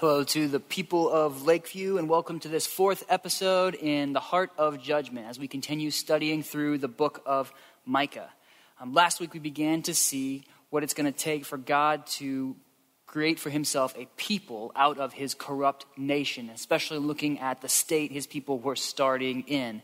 Hello to the people of Lakeview, and welcome to this fourth episode in the Heart of Judgment as we continue studying through the book of Micah. Last week we began to see what it's going to take for God to create for himself a people out of his corrupt nation, especially looking at the state his people were starting in.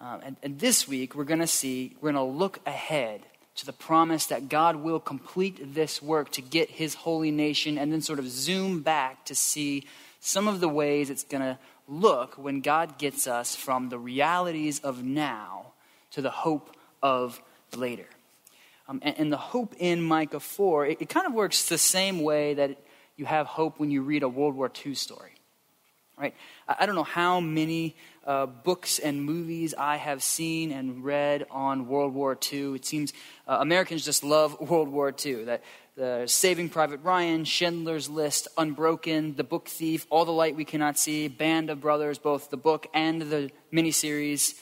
And this week we're going to look ahead to the promise that God will complete this work to get his holy nation, and then sort of zoom back to see some of the ways it's going to look when God gets us from the realities of now to the hope of later. And the hope in Micah 4, it kind of works the same way that you have hope when you read a World War II story. Right? I don't know how many books and movies I have seen and read on World War II. It seems Americans just love World War II. That the Saving Private Ryan, Schindler's List, Unbroken, The Book Thief, All the Light We Cannot See, Band of Brothers, both the book and the miniseries,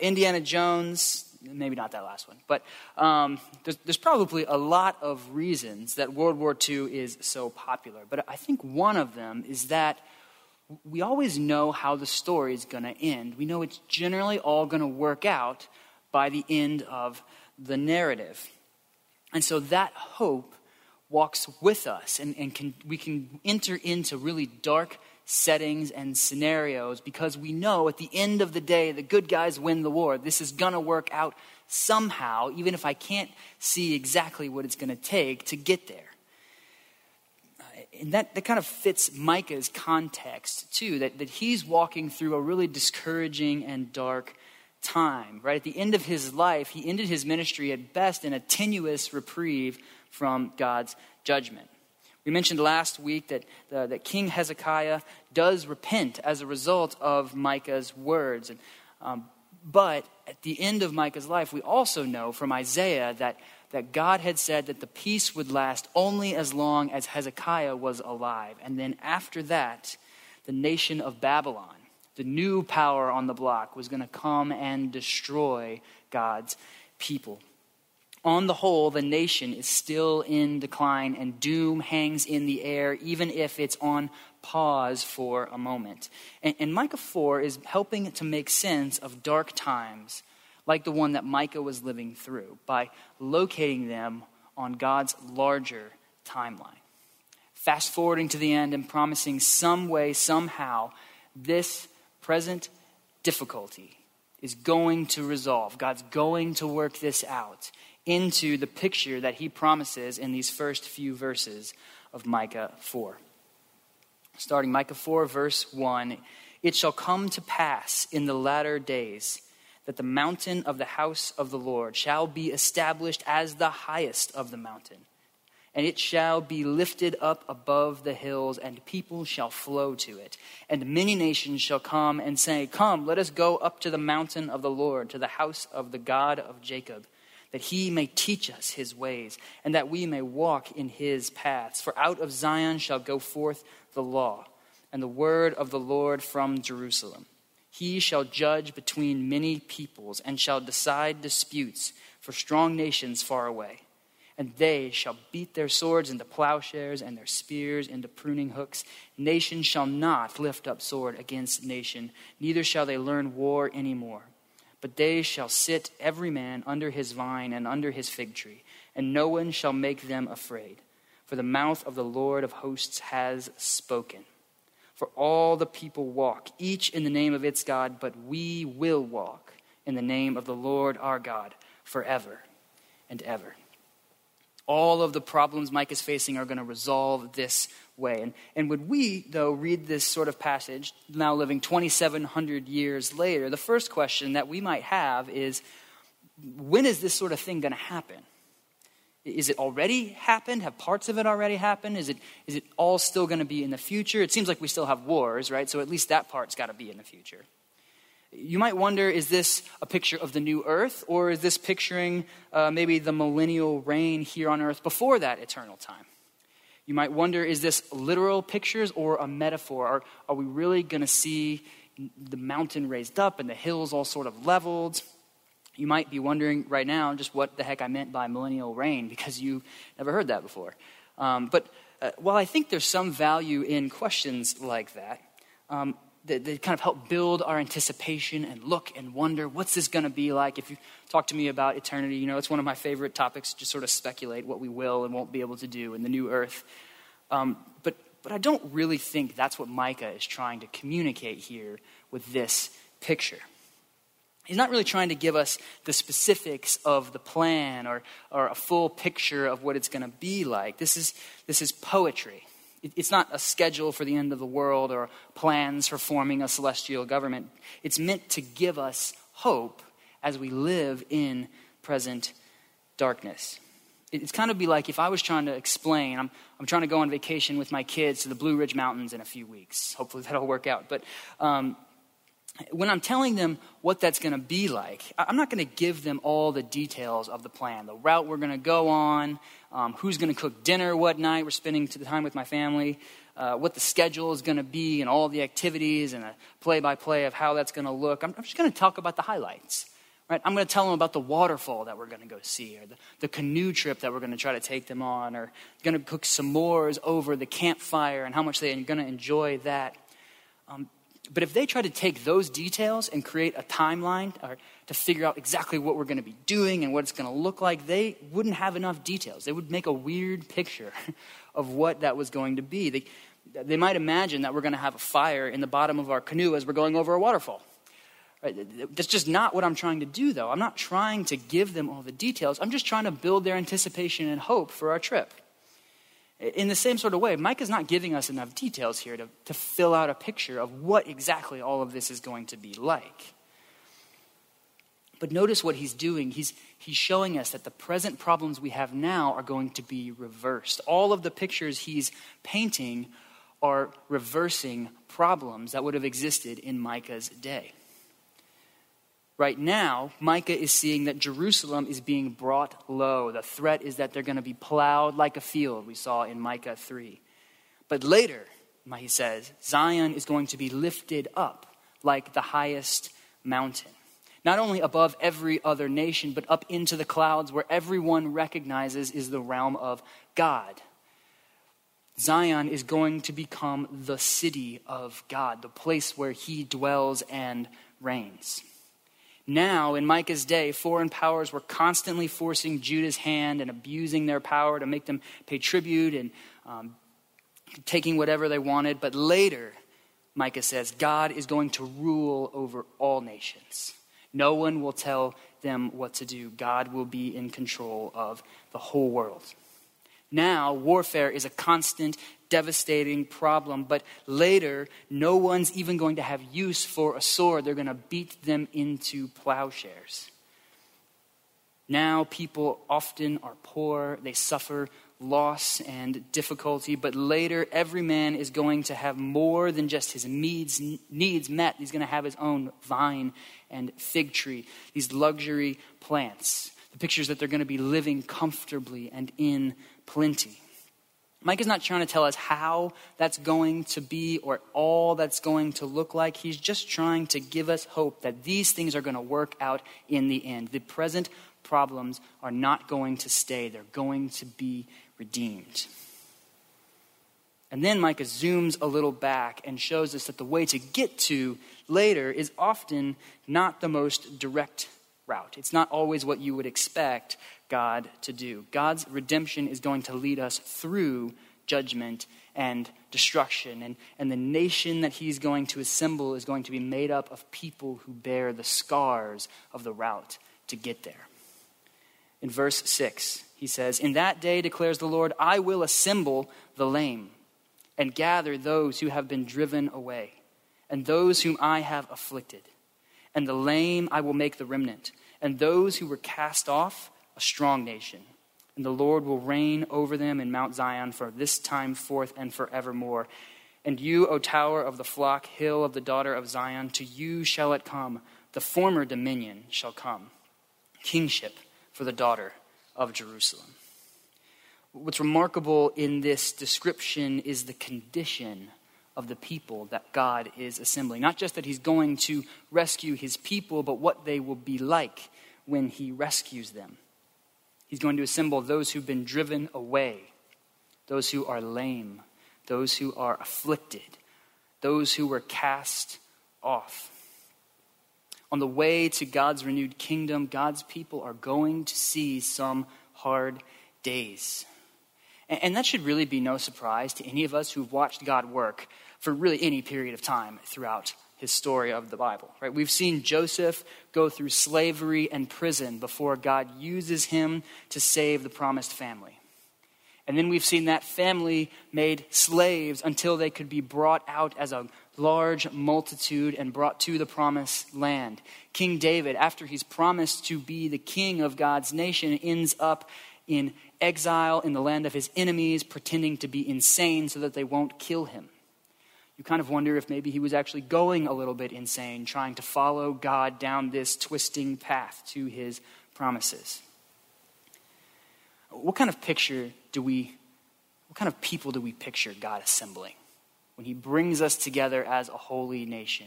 Indiana Jones. Maybe not that last one, but there's probably a lot of reasons that World War II is so popular. But I think one of them is that we always know how the story is going to end. We know it's generally all going to work out by the end of the narrative. And so that hope walks with us, and we can enter into really dark settings and scenarios because we know at the end of the day the good guys win the war. This is going to work out somehow, even if I can't see exactly what it's going to take to get there. And that kind of fits Micah's context too, that he's walking through a really discouraging and dark time. Right at the end of his life, he ended his ministry at best in a tenuous reprieve from God's judgment. We mentioned last week that King Hezekiah does repent as a result of Micah's words. But at the end of Micah's life, we also know from Isaiah that God had said that the peace would last only as long as Hezekiah was alive. And then after that, the nation of Babylon, the new power on the block, was going to come and destroy God's people. On the whole, the nation is still in decline, and doom hangs in the air, even if it's on pause for a moment. And Micah 4 is helping to make sense of dark times like the one that Micah was living through by locating them on God's larger timeline. Fast forwarding to the end and promising some way, somehow, this present difficulty is going to resolve. God's going to work this out into the picture that he promises in these first few verses of Micah 4. Starting Micah 4, verse 1, "It shall come to pass in the latter days that the mountain of the house of the Lord shall be established as the highest of the mountain, and it shall be lifted up above the hills, and people shall flow to it. And many nations shall come and say, 'Come, let us go up to the mountain of the Lord, to the house of the God of Jacob, that he may teach us his ways, and that we may walk in his paths. For out of Zion shall go forth the law, and the word of the Lord from Jerusalem. He shall judge between many peoples, and shall decide disputes for strong nations far away. And they shall beat their swords into plowshares, and their spears into pruning hooks. Nation shall not lift up sword against nation, neither shall they learn war any more. But they shall sit every man under his vine and under his fig tree, and no one shall make them afraid. For the mouth of the Lord of hosts has spoken. For all the people walk, each in the name of its God, but we will walk in the name of the Lord our God forever and ever." All of the problems Mike is facing are going to resolve this way. And when we, though, read this sort of passage, now living 2,700 years later, the first question that we might have is, when is this sort of thing going to happen? Is it already happened? Have parts of it already happened? Is it all still going to be in the future? It seems like we still have wars, right? So at least that part's got to be in the future. You might wonder, is this a picture of the new earth, or is this picturing maybe the millennial reign here on earth before that eternal time? You might wonder, is this literal pictures or a metaphor? Are we really going to see the mountain raised up and the hills all sort of leveled? You might be wondering right now just what the heck I meant by millennial reign, because you never heard that before. But while I think there's some value in questions like that, they kind of help build our anticipation and look and wonder, what's this going to be like? If you talk to me about eternity, you know, it's one of my favorite topics, just sort of speculate what we will and won't be able to do in the new earth. But I don't really think that's what Micah is trying to communicate here with this picture. He's not really trying to give us the specifics of the plan or a full picture of what it's going to be like. This is poetry. It's not a schedule for the end of the world or plans for forming a celestial government. It's meant to give us hope as we live in present darkness. It's kind of be like if I was trying to explain, I'm trying to go on vacation with my kids to the Blue Ridge Mountains in a few weeks. Hopefully that'll work out. But when I'm telling them what that's going to be like, I'm not going to give them all the details of the plan, the route we're going to go on, who's going to cook dinner, what night we're spending the time with my family, what the schedule is going to be and all the activities and a play-by-play of how that's going to look. I'm just going to talk about the highlights. Right? I'm going to tell them about the waterfall that we're going to go see or the canoe trip that we're going to try to take them on or going to cook s'mores over the campfire and how much they're going to enjoy that. But if they try to take those details and create a timeline or to figure out exactly what we're going to be doing and what it's going to look like, they wouldn't have enough details. They would make a weird picture of what that was going to be. They might imagine that we're going to have a fire in the bottom of our canoe as we're going over a waterfall. Right? That's just not what I'm trying to do, though. I'm not trying to give them all the details. I'm just trying to build their anticipation and hope for our trip. In the same sort of way, Micah's not giving us enough details here to fill out a picture of what exactly all of this is going to be like. But notice what he's doing. He's showing us that the present problems we have now are going to be reversed. All of the pictures he's painting are reversing problems that would have existed in Micah's day. Right now, Micah is seeing that Jerusalem is being brought low. The threat is that they're going to be plowed like a field, we saw in Micah 3. But later, he says, Zion is going to be lifted up like the highest mountain. Not only above every other nation, but up into the clouds where everyone recognizes is the realm of God. Zion is going to become the city of God, the place where he dwells and reigns. Now, in Micah's day, foreign powers were constantly forcing Judah's hand and abusing their power to make them pay tribute and taking whatever they wanted. But later, Micah says, God is going to rule over all nations. No one will tell them what to do. God will be in control of the whole world. Now, warfare is a constant, devastating problem, but later, no one's even going to have use for a sword. They're going to beat them into plowshares. Now, people often are poor. They suffer loss and difficulty, but later, every man is going to have more than just his needs met. He's going to have his own vine and fig tree, these luxury plants. The picture is that they're going to be living comfortably and in plenty. Micah is not trying to tell us how that's going to be or all that's going to look like. He's just trying to give us hope that these things are going to work out in the end. The present problems are not going to stay. They're going to be redeemed. And then Micah zooms a little back and shows us that the way to get to later is often not the most direct route. It's not always what you would expect God to do. God's redemption is going to lead us through judgment and destruction. And the nation that he's going to assemble is going to be made up of people who bear the scars of the route to get there. In verse 6, he says, "In that day, declares the Lord, I will assemble the lame and gather those who have been driven away and those whom I have afflicted. And the lame I will make the remnant, and those who were cast off a strong nation. And the Lord will reign over them in Mount Zion for this time forth and forevermore. And you, O tower of the flock, hill of the daughter of Zion, to you shall it come. The former dominion shall come. Kingship for the daughter of Jerusalem." What's remarkable in this description is the condition of the people that God is assembling. Not just that he's going to rescue his people, but what they will be like when he rescues them. He's going to assemble those who've been driven away, those who are lame, those who are afflicted, those who were cast off. On the way to God's renewed kingdom, God's people are going to see some hard days. And that should really be no surprise to any of us who've watched God work for really any period of time throughout his story of the Bible, right? We've seen Joseph go through slavery and prison before God uses him to save the promised family. And then we've seen that family made slaves until they could be brought out as a large multitude and brought to the promised land. King David, after he's promised to be the king of God's nation, ends up in exile in the land of his enemies, pretending to be insane so that they won't kill him. You kind of wonder if maybe he was actually going a little bit insane, trying to follow God down this twisting path to his promises. What kind of people do we picture God assembling when he brings us together as a holy nation?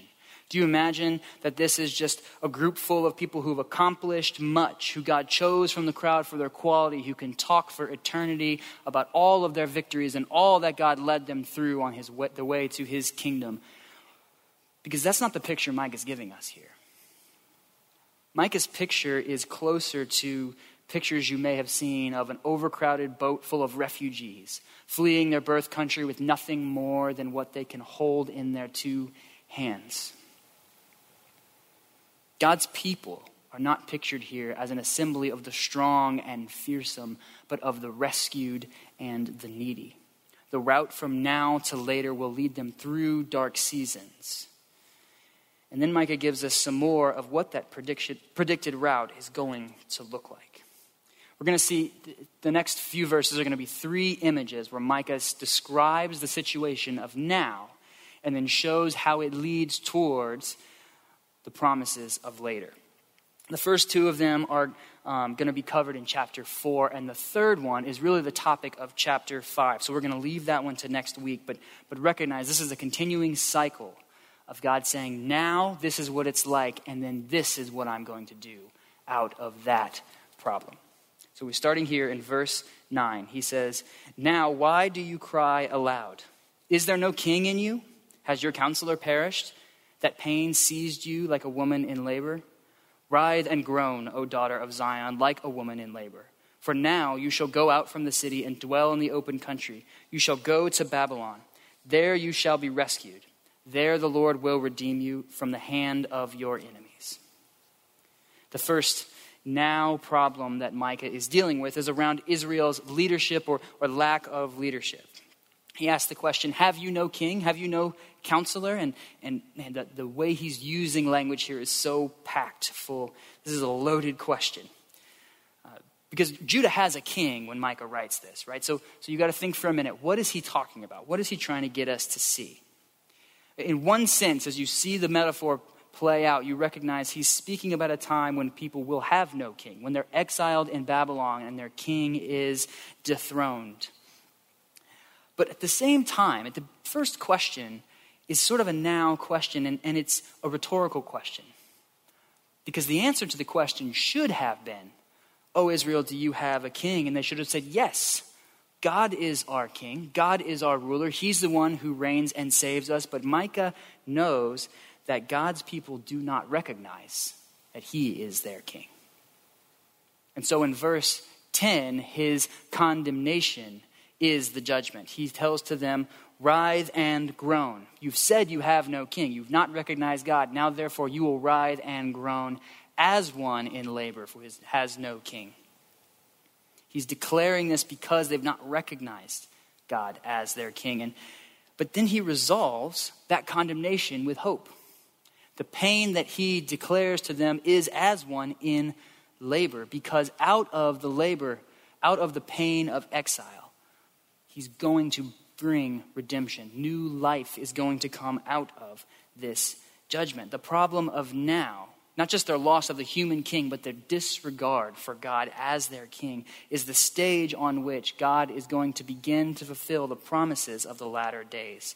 Do you imagine that this is just a group full of people who've accomplished much, who God chose from the crowd for their quality, who can talk for eternity about all of their victories and all that God led them through on the way to his kingdom? Because that's not the picture Micah's giving us here. Micah's picture is closer to pictures you may have seen of an overcrowded boat full of refugees fleeing their birth country with nothing more than what they can hold in their two hands. God's people are not pictured here as an assembly of the strong and fearsome, but of the rescued and the needy. The route from now to later will lead them through dark seasons. And then Micah gives us some more of what that predicted route is going to look like. We're going to see the next few verses are going to be three images where Micah describes the situation of now and then shows how it leads towards the promises of later. The first two of them are going to be covered in chapter 4, and the third one is really the topic of chapter 5. So we're going to leave that one to next week, but recognize this is a continuing cycle of God saying, now this is what it's like, and then this is what I'm going to do out of that problem. So we're starting here in verse 9. He says, now why do you cry aloud? Is there no king in you? Has your counselor perished? That pain seized you like a woman in labor? Writhe and groan, O daughter of Zion, like a woman in labor. For now you shall go out from the city and dwell in the open country. You shall go to Babylon. There you shall be rescued. There the Lord will redeem you from the hand of your enemies. The first now problem that Micah is dealing with is around Israel's leadership or lack of leadership. He asks the question, have you no king? Have you no counselor? And the way he's using language here is so packed full. This is a loaded question. Because Judah has a king when Micah writes this, right? So you got to think for a minute, what is he talking about? What is he trying to get us to see? In one sense, as you see the metaphor play out, you recognize he's speaking about a time when people will have no king, when they're exiled in Babylon and their king is dethroned. But at the same time, the first question is sort of a now question, and it's a rhetorical question. Because the answer to the question should have been, oh, Israel, do you have a king? And they should have said, yes, God is our king. God is our ruler. He's the one who reigns and saves us. But Micah knows that God's people do not recognize that he is their king. And so in verse 10, his condemnation is the judgment. He tells to them, writhe and groan. You've said you have no king. You've not recognized God. Now, therefore, you will writhe and groan as one in labor who has no king. He's declaring this because they've not recognized God as their king. But then he resolves that condemnation with hope. The pain that he declares to them is as one in labor, because out of the pain of exile, he's going to bring redemption. New life is going to come out of this judgment. The problem of now, not just their loss of the human king, but their disregard for God as their king, is the stage on which God is going to begin to fulfill the promises of the latter days.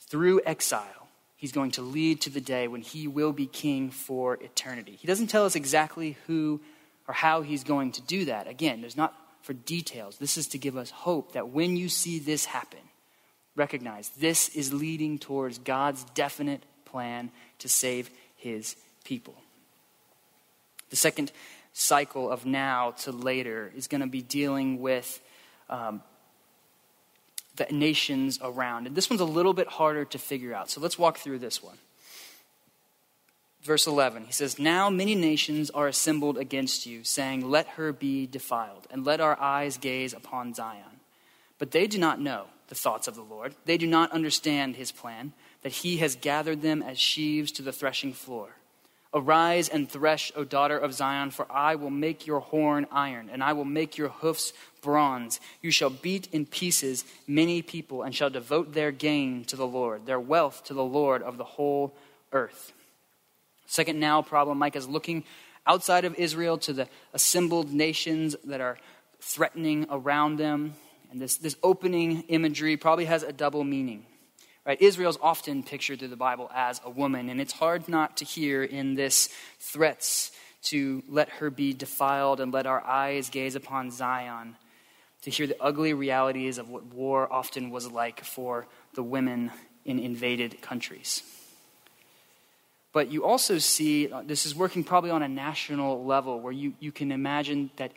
Through exile, he's going to lead to the day when he will be king for eternity. He doesn't tell us exactly who or how he's going to do that. Again, there's not for details. This is to give us hope that when you see this happen, recognize this is leading towards God's definite plan to save his people. The second cycle of now to later is going to be dealing with the nations around. And this one's a little bit harder to figure out. So let's walk through this one. Verse 11, he says, "Now many nations are assembled against you, saying, 'Let her be defiled, and let our eyes gaze upon Zion.' But they do not know the thoughts of the Lord. They do not understand his plan, that he has gathered them as sheaves to the threshing floor. Arise and thresh, O daughter of Zion, for I will make your horn iron, and I will make your hoofs bronze. You shall beat in pieces many people, and shall devote their gain to the Lord, their wealth to the Lord of the whole earth." Second now problem, Micah is looking outside of Israel to the assembled nations that are threatening around them. And this opening imagery probably has a double meaning. Right, Israel's often pictured through the Bible as a woman, and it's hard not to hear in this threats to let her be defiled and let our eyes gaze upon Zion, to hear the ugly realities of what war often was like for the women in invaded countries. But you also see, this is working probably on a national level where you can imagine that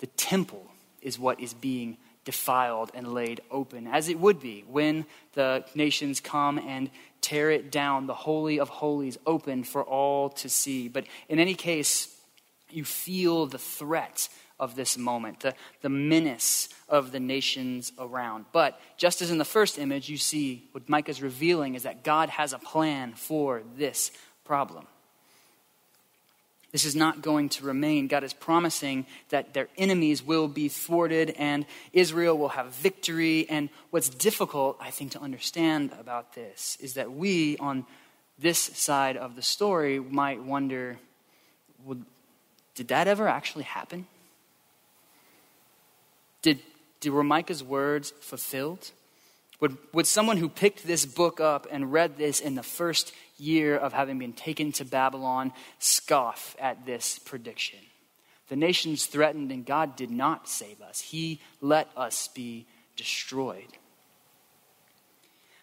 the temple is what is being defiled and laid open, as it would be when the nations come and tear it down, the Holy of Holies open for all to see. But in any case, you feel the threat of this moment, the menace of the nations around. But just as in the first image, you see what Micah's revealing is that God has a plan for this problem. This is not going to remain. God is promising that their enemies will be thwarted and Israel will have victory. And what's difficult, I think, to understand about this is that we, on this side of the story, might wonder, well, did that ever actually happen? Were Micah's words fulfilled? Would someone who picked this book up and read this in the first year of having been taken to Babylon scoff at this prediction? The nations threatened and God did not save us. He let us be destroyed.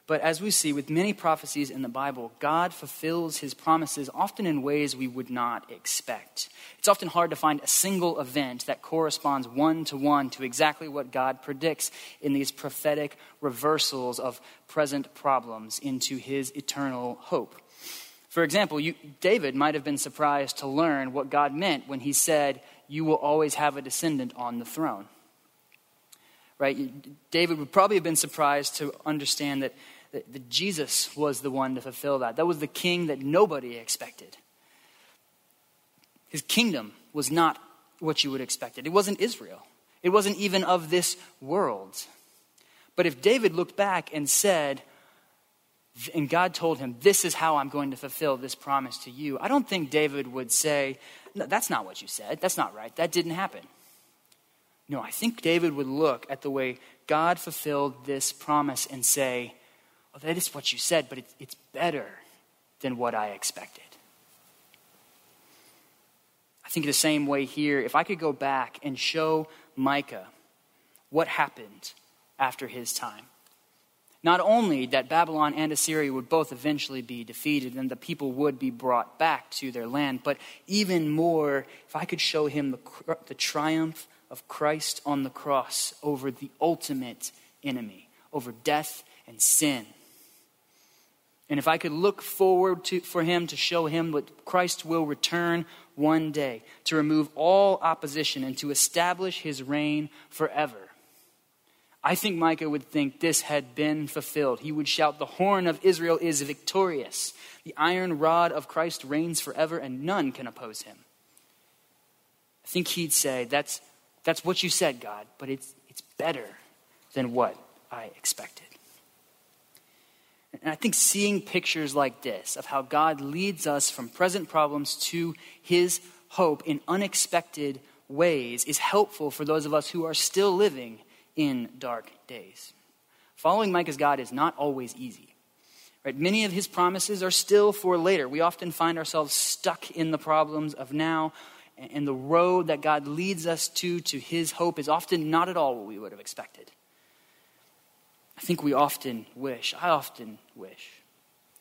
But as we see with many prophecies in the Bible, God fulfills his promises often in ways we would not expect. It's often hard to find a single event that corresponds one-to-one to exactly what God predicts in these prophetic reversals of present problems into his eternal hope. For example, David might have been surprised to learn what God meant when he said, "You will always have a descendant on the throne." Right? David would probably have been surprised to understand that Jesus was the one to fulfill that. That was the king that nobody expected. His kingdom was not what you would expect. It wasn't Israel. It wasn't even of this world. But if David looked back and said, and God told him, "This is how I'm going to fulfill this promise to you," I don't think David would say, "No, that's not what you said. That's not right. That didn't happen." No, I think David would look at the way God fulfilled this promise and say, "Oh, that is what you said, but it's better than what I expected." I think the same way here, if I could go back and show Micah what happened after his time. Not only that Babylon and Assyria would both eventually be defeated and the people would be brought back to their land, but even more, if I could show him the triumph of Christ on the cross over the ultimate enemy, over death and sin. And if I could look forward for him to show him that Christ will return one day to remove all opposition and to establish his reign forever, I think Micah would think this had been fulfilled. He would shout, "The horn of Israel is victorious. The iron rod of Christ reigns forever and none can oppose him." I think he'd say, That's what you said, God, but it's better than what I expected. And I think seeing pictures like this of how God leads us from present problems to his hope in unexpected ways is helpful for those of us who are still living in dark days. Following Micah's God is not always easy. Right? Many of his promises are still for later. We often find ourselves stuck in the problems of now, and the road that God leads us to his hope is often not at all what we would have expected. I think we often wish, I often wish,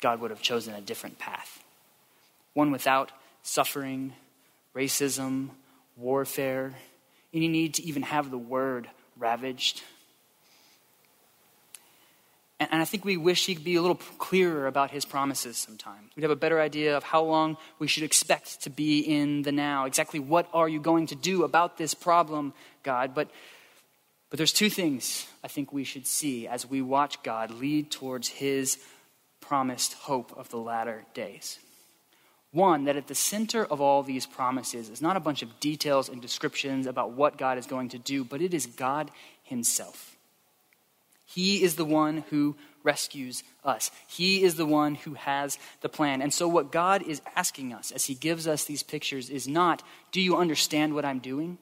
God would have chosen a different path. One without suffering, racism, warfare, any need to even have the word ravaged. And I think we wish he'd be a little clearer about his promises sometimes. We'd have a better idea of how long we should expect to be in the now. Exactly what are you going to do about this problem, God? But there's two things I think we should see as we watch God lead towards his promised hope of the latter days. One, that at the center of all these promises is not a bunch of details and descriptions about what God is going to do, but it is God himself. He is the one who rescues us. He is the one who has the plan. And so what God is asking us as he gives us these pictures is not, do you understand what I'm doing?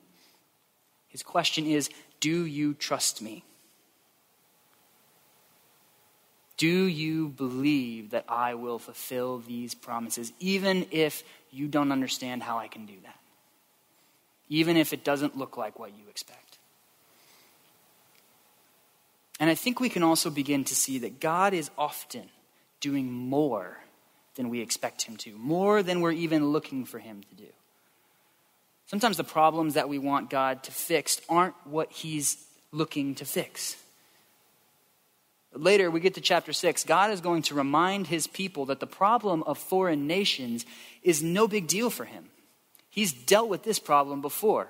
His question is, do you trust me? Do you believe that I will fulfill these promises, even if you don't understand how I can do that? Even if it doesn't look like what you expect? And I think we can also begin to see that God is often doing more than we expect him to, more than we're even looking for him to do. Sometimes the problems that we want God to fix aren't what he's looking to fix. Later, we get to chapter 6. God is going to remind his people that the problem of foreign nations is no big deal for him. He's dealt with this problem before,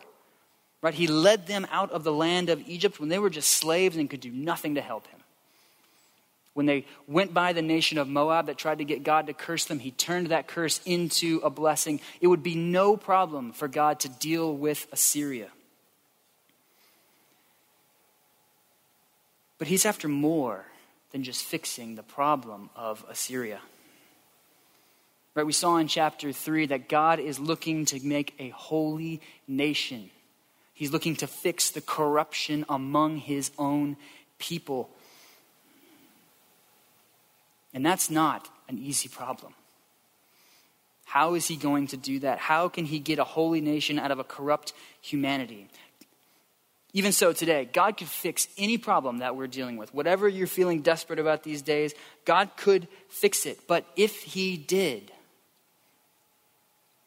right? He led them out of the land of Egypt when they were just slaves and could do nothing to help him. When they went by the nation of Moab that tried to get God to curse them, he turned that curse into a blessing. It would be no problem for God to deal with Assyria. But he's after more than just fixing the problem of Assyria. Right? We saw in chapter 3 that God is looking to make a holy nation. He's looking to fix the corruption among his own people. And that's not an easy problem. How is he going to do that? How can he get a holy nation out of a corrupt humanity? Even so, today, God could fix any problem that we're dealing with. Whatever you're feeling desperate about these days, God could fix it. But if he did,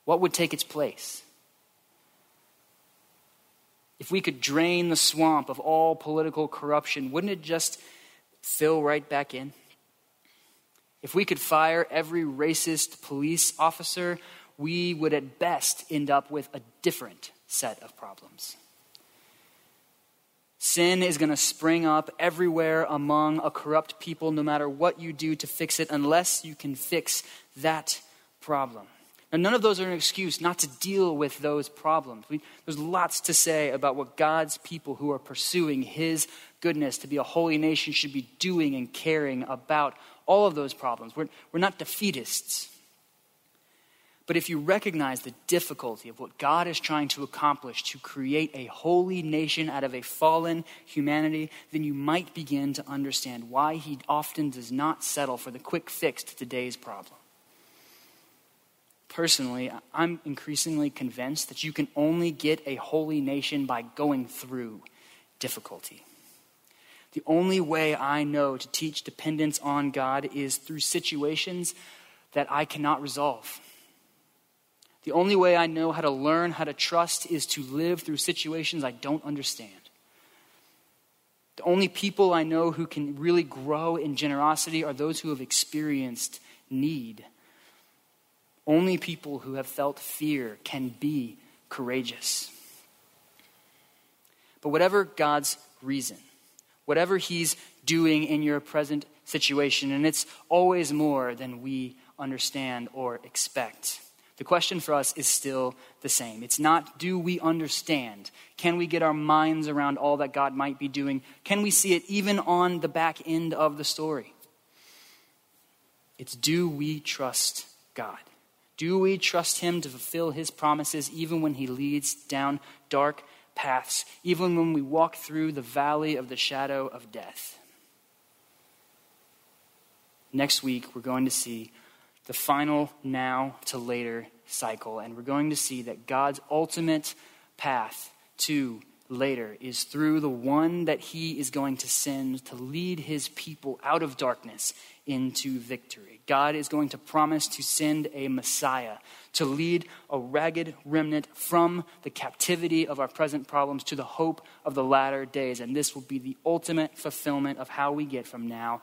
what would take its place? If we could drain the swamp of all political corruption, wouldn't it just fill right back in? If we could fire every racist police officer, we would at best end up with a different set of problems. Sin is going to spring up everywhere among a corrupt people, no matter what you do to fix it, unless you can fix that problem. And none of those are an excuse not to deal with those problems. There's lots to say about what God's people who are pursuing his goodness to be a holy nation should be doing and caring about all of those problems. We're not defeatists. But if you recognize the difficulty of what God is trying to accomplish to create a holy nation out of a fallen humanity, then you might begin to understand why he often does not settle for the quick fix to today's problem. Personally, I'm increasingly convinced that you can only get a holy nation by going through difficulty. The only way I know to teach dependence on God is through situations that I cannot resolve. The only way I know how to learn how to trust is to live through situations I don't understand. The only people I know who can really grow in generosity are those who have experienced need. Only people who have felt fear can be courageous. But whatever God's reason, whatever he's doing in your present situation, and it's always more than we understand or expect, the question for us is still the same. It's not, do we understand? Can we get our minds around all that God might be doing? Can we see it even on the back end of the story? It's, do we trust God? Do we trust him to fulfill his promises even when he leads down dark paths, even when we walk through the valley of the shadow of death? Next week, we're going to see the final now to later cycle. And we're going to see that God's ultimate path to later is through the one that he is going to send to lead his people out of darkness into victory. God is going to promise to send a Messiah to lead a ragged remnant from the captivity of our present problems to the hope of the latter days. And this will be the ultimate fulfillment of how we get from now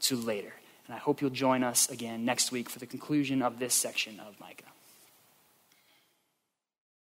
to later. And I hope you'll join us again next week for the conclusion of this section of Micah.